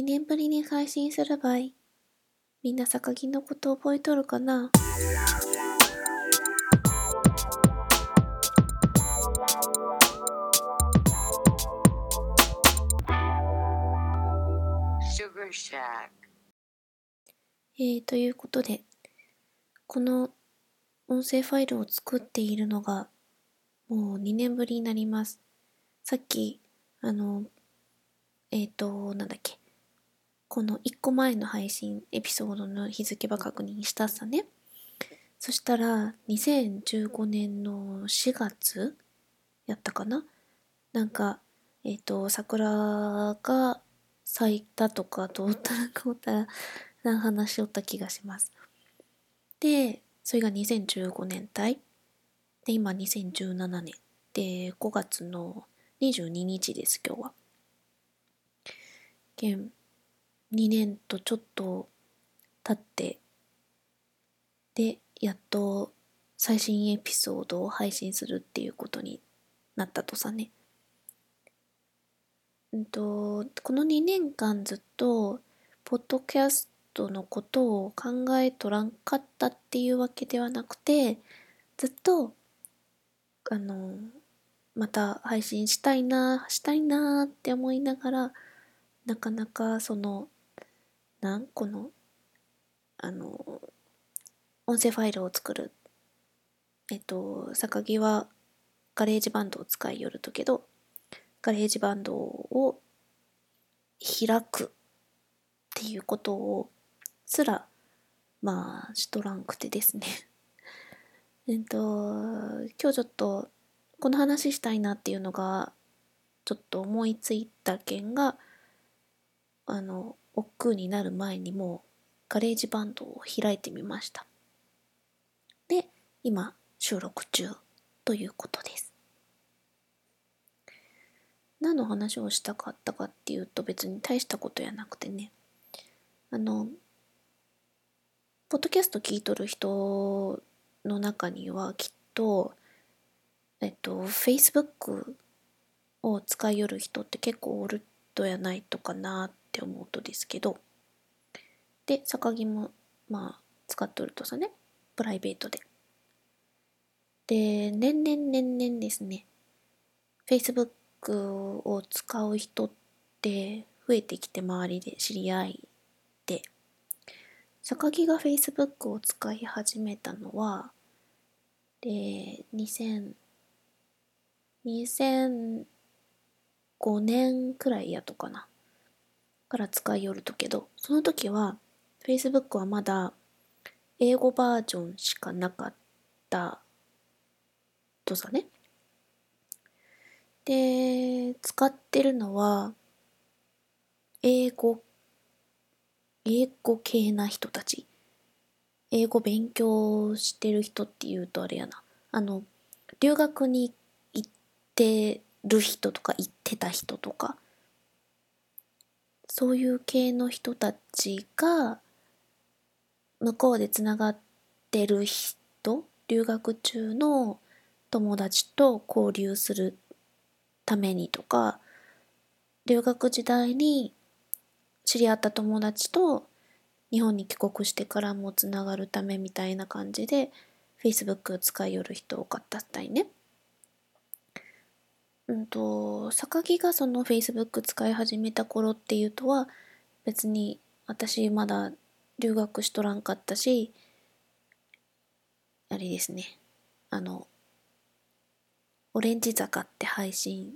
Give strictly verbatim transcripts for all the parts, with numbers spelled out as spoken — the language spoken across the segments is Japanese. にねんぶりに配信するばい。みんなさかぎのこと覚えとるかな。えー、ということで、この音声ファイルを作っているのがもうにねんぶりになります。さっきあのえっとなんだっけ、このいっこまえの配信エピソードの日付ば確認したっさね。そしたらにせんじゅうごねんのしがつやったかな。なんかえっと桜が咲いたとかどうたらこうたらな話しおった気がします。で、それがにせんじゅうごねんたいで、今にせんじゅうななねんで、ごがつのにじゅうににちです。今日は現にねんとちょっと経ってで、やっと最新エピソードを配信するっていうことになったとさね。うんとこのにねんかんずっとポッドキャストのことを考えとらんかったっていうわけではなくて、ずっとあのまた配信したいなしたいなって思いながら、なかなかそのなんこのあの音声ファイルを作る、えっと坂木はガレージバンドを使いよるとけど、ガレージバンドを開くっていうことをすらまあしとらんくてですねえっと今日ちょっとこの話したいなっていうのがちょっと思いついた件が、あの億劫になる前にもうガレージバンドを開いてみました。で、今収録中ということです。何の話をしたかったかっていうと、別に大したことやなくてね、あのポッドキャスト聞いとる人の中にはきっとえっと Facebook を使いよる人って結構おるとやないとかなって思うとですけど、で坂木もまあ使っとるとさね、プライベートで。で年々年々ですね、 Facebookを使う人って増えてきて、周りで知り合いで、坂木が Facebook を使い始めたのはでにせんごねんくらいやとかなから使いよるとけど、その時は Facebook はまだ英語バージョンしかなかったとさね。で使ってるのは英語英語系な人たち、英語勉強してる人っていうとあれやな、あの留学に行ってる人とか行ってた人とか、そういう系の人たちが向こうでつながってる人、留学中の友達と交流するためにとか、留学時代に知り合った友達と日本に帰国してからもつながるためみたいな感じで Facebook を使いよる人多かったったいね。うんと坂木がその Facebook 使い始めた頃っていうとは、別に私まだ留学しとらんかったし、あれですね、あのオレンジ坂って配信、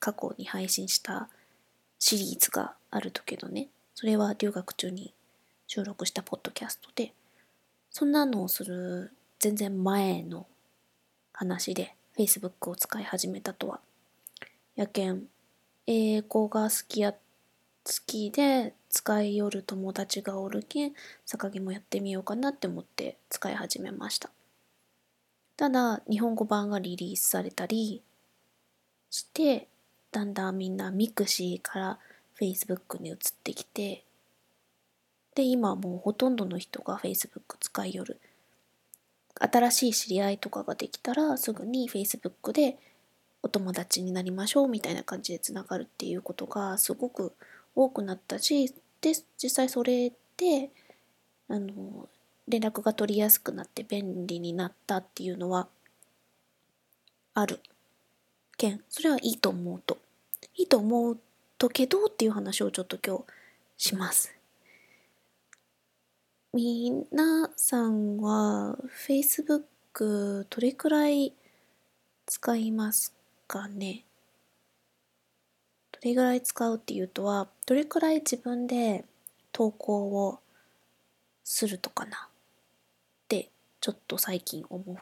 過去に配信したシリーズがあるとけどね、それは留学中に収録したポッドキャストで、そんなのをする全然前の話で Facebook を使い始めたとは。やけん英語が好きや好きで使いよる友達がおるけん、坂木もやってみようかなって思って使い始めました。ただ日本語版がリリースされたりして、だんだんみんなミクシーから Facebook に移ってきて、で今もうほとんどの人が Facebook 使いよる。新しい知り合いとかができたらすぐに Facebook でお友達になりましょうみたいな感じでつながるっていうことがすごく多くなったし、で実際それであの連絡が取りやすくなって便利になったっていうのはあるけん、それはいいと思うといいと思うとけどっていう話をちょっと今日します。皆さんは Facebook どれくらい使いますかね。どれくらい使うっていうとは、どれくらい自分で投稿をするとかなってちょっと最近思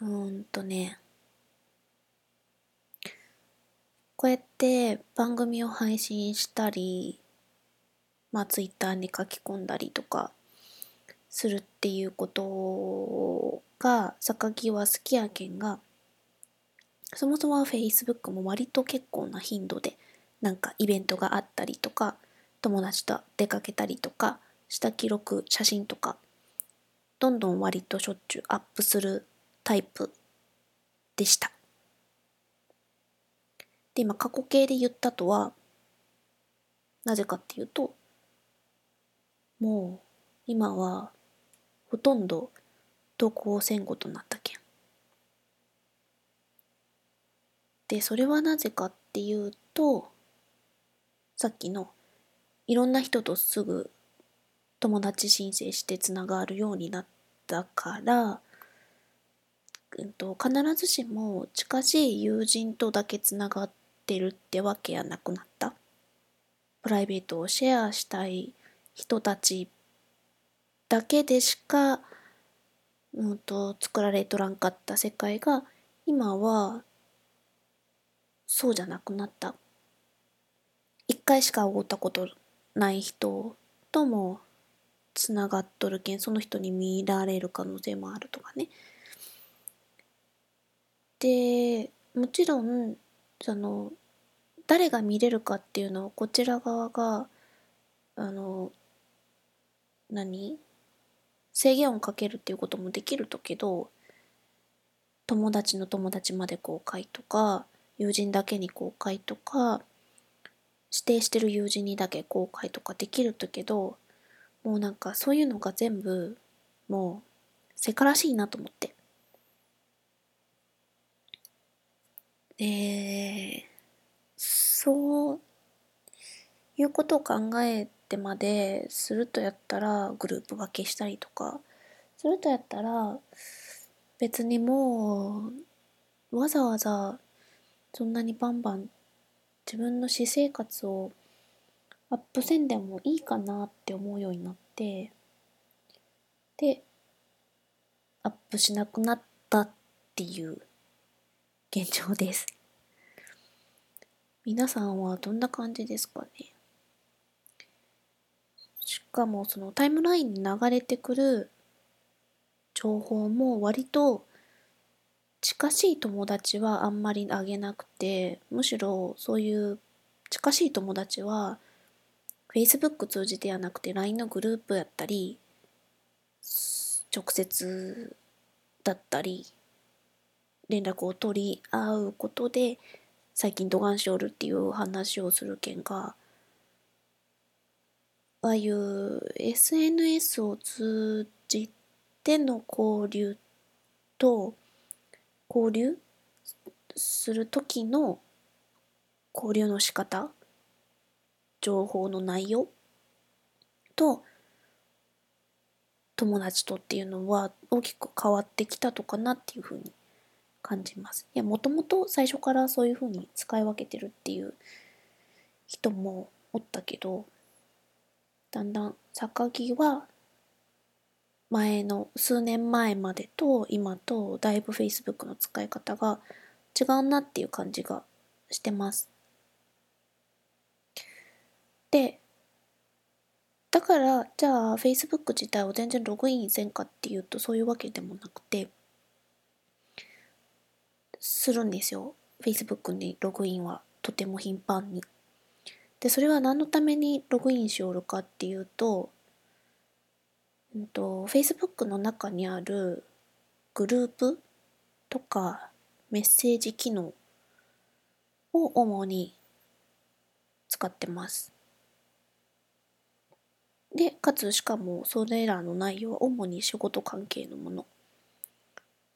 う。うーんとね、こうやって番組を配信したり、まあ、ツイッターに書き込んだりとかするっていうことが榊は好きやけんが、そもそもは Facebook も割と結構な頻度でなんかイベントがあったりとか、友達と出かけたりとかした記録、写真とかどんどん割としょっちゅうアップするタイプでした。で、今過去形で言ったとはなぜかっていうと、もう今はほとんど投稿せんごとなったけん。で、それはなぜかっていうと、さっきのいろんな人とすぐ友達申請してつながるようになったから、うんと、必ずしも近しい友人とだけつながってるってわけやなくなった。プライベートをシェアしたい人たちだけでしか、うんと、作られとらんかった世界が今はそうじゃなくなった。一回しか会ったことない人ともつながっとるけん、その人に見られる可能性もあるとかね。で、もちろんその誰が見れるかっていうのをこちら側があの何制限をかけるっていうこともできるとけど、友達の友達まで公開とか、友人だけに公開とか、指定してる友人にだけ公開とかできるとけど、もうなんかそういうのが全部もうせからしいなと思って、でそういうことを考えてまでするとやったらグループ分けしたりとかするとやったら、別にもうわざわざそんなにバンバン自分の私生活をアップせんでもいいかなって思うようになって、でアップしなくなったっていう現状です。皆さんはどんな感じですかね。しかもそのタイムラインに流れてくる情報も割と近しい友達はあんまりあげなくて、むしろそういう近しい友達は Facebook 通じてやなくて ライン のグループやったり、直接だったり連絡を取り合うことで最近どがんしおるっていう話をするけんが、ああいう エスエヌエス を通じての交流と交流する時の交流の仕方、情報の内容と友達とっていうのは大きく変わってきたとかなっていうふうに感じます。いや、もともと最初からそういうふうに使い分けてるっていう人もおったけど、だんだん榊は前の数年前までと今とだいぶ Facebook の使い方が違うなっていう感じがしてます。で、だからじゃあ Facebook 自体を全然ログインせんかっていうとそういうわけでもなくて、するんですよ。 Facebook にログインはとても頻繁に。で、それは何のためにログインしおるかっていうと、うんと、Facebook の中にあるグループとかメッセージ機能を主に使ってます。で、かつしかもそれらの内容は主に仕事関係のもの。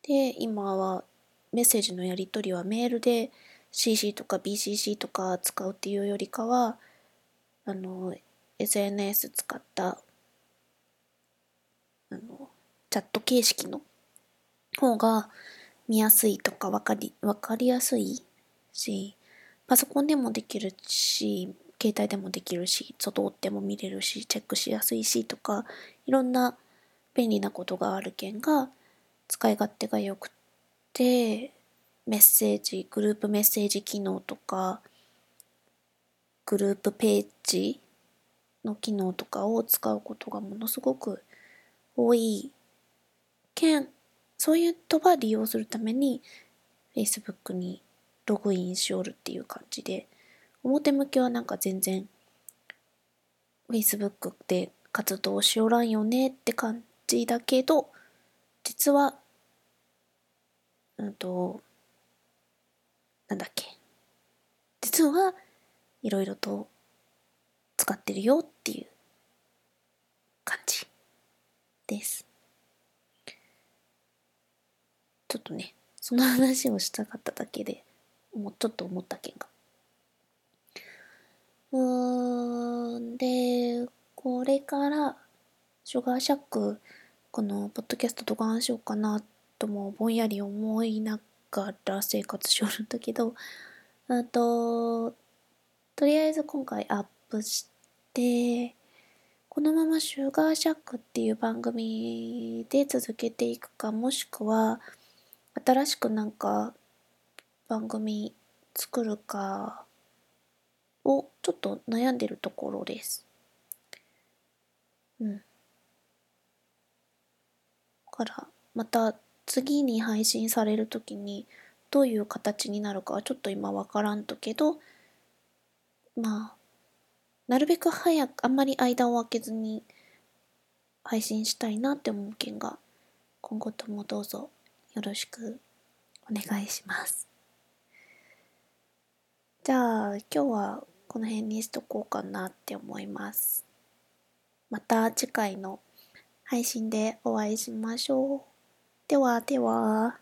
で、今はメッセージのやり取りはメールで シーシー とか ビーシーシー とか使うっていうよりかは、あの エスエヌエス 使ったあのチャット形式の方が見やすいとか分かり、分かりやすいし、パソコンでもできるし、携帯でもできるし、外追っても見れるし、チェックしやすいしとか、いろんな便利なことがあるけんが、使い勝手が良くて、メッセージ、グループメッセージ機能とか、グループページの機能とかを使うことがものすごく多いけん、そういうとば利用するために Facebook にログインしおるっていう感じで、表向きはなんか全然 Facebook で活動しおらんよねって感じだけど、実はうんとなんだっけ実はいろいろと使ってるよっていう感じです。ちょっとね、その話をしたかっただけで、もうちょっと思ったけんが。うーん、で、これから、シュガーシャック、この、ポッドキャストどがんしようかな、とも、ぼんやり思いながら生活しよるんだけど、あと、とりあえず今回アップして、このままシュガーシャックっていう番組で続けていくか、もしくは、新しくなんか、番組作るかをちょっと悩んでるところです。うん。からまた次に配信されるときにどういう形になるかはちょっと今わからんとけど、まあなるべく早くあんまり間を空けずに配信したいなって思う件が、今後ともどうぞよろしくお願いします。じゃあ今日はこの辺にしとこうかなって思います。また次回の配信でお会いしましょう。ではでは。